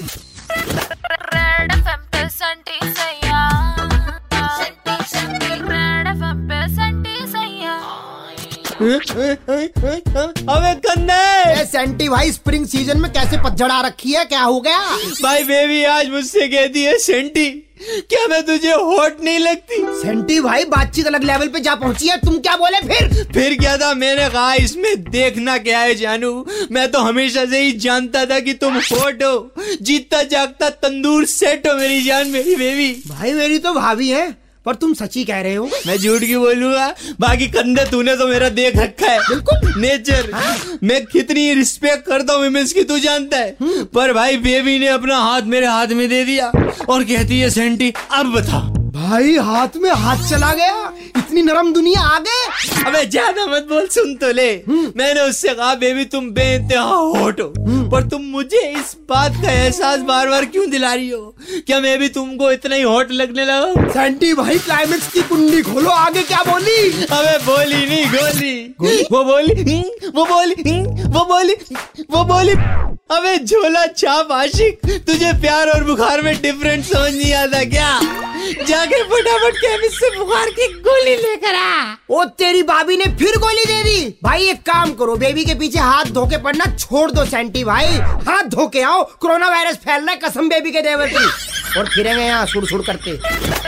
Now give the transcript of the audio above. Red FM पे SentiSaiyaan। अबे कन्ने सेंटी भाई स्प्रिंग सीजन में कैसे पतझड़ा रखी है, क्या हो गया भाई? बेबी आज मुझसे कहती है सेंटी क्या मैं तुझे हॉट नहीं लगती? सेंटी भाई बातचीत अलग लेवल पे जा पहुंची है, तुम क्या बोले? फिर क्या था? मैंने कहा इसमें देखना क्या है जानू, मैं तो हमेशा से ही जानता था कि तुम हॉट हो, जीतता जागता तंदूर सेट हो मेरी जान, मेरी बेबी। भाई मेरी तो भाभी है, पर तुम सच्ची कह रहे हो? मैं झूठ क्यों बोलूंगा? बाकी कंधे तूने तो मेरा देख रखा है, बिल्कुल नेचर। हाँ? मैं कितनी रिस्पेक्ट करता हूँ विमेंस की तू जानता है। पर भाई बेबी ने अपना हाथ मेरे हाथ में दे दिया और कहती है सेंटी अब बता। भाई हाथ में हाथ चला गया, इतनी नरम दुनिया आ गए। अबे ज्यादा मत बोल, सुन तो ले। मैंने उससे कहा बेबी तुम बेइंतहा हॉट हो, पर तुम मुझे इस बात का एहसास बार बार क्यों दिला रही हो? क्या मैं भी तुमको इतना ही हॉट लगने लगा? सेंटी भाई क्लाइमेक्स की कुंडी खोलो, आगे क्या बोली? अबे बोली नहीं गोली, वो बोली। अबे झोला छाप आशिक, तुझे प्यार और बुखार में डिफरेंट समझ नहीं आता क्या? जाके फटाफट केमिस्ट से बुखार की गोली लेकर आ। ओ तेरी भाभी ने फिर गोली दे दी। भाई एक काम करो, बेबी के पीछे हाथ धोके पड़ना छोड़ दो सेंटी भाई, हाथ धोके आओ, कोरोना वायरस फैल रहा है कसम बेबी के देवर की। और फिरेंगे यहाँ सुड़ सुड़ करते।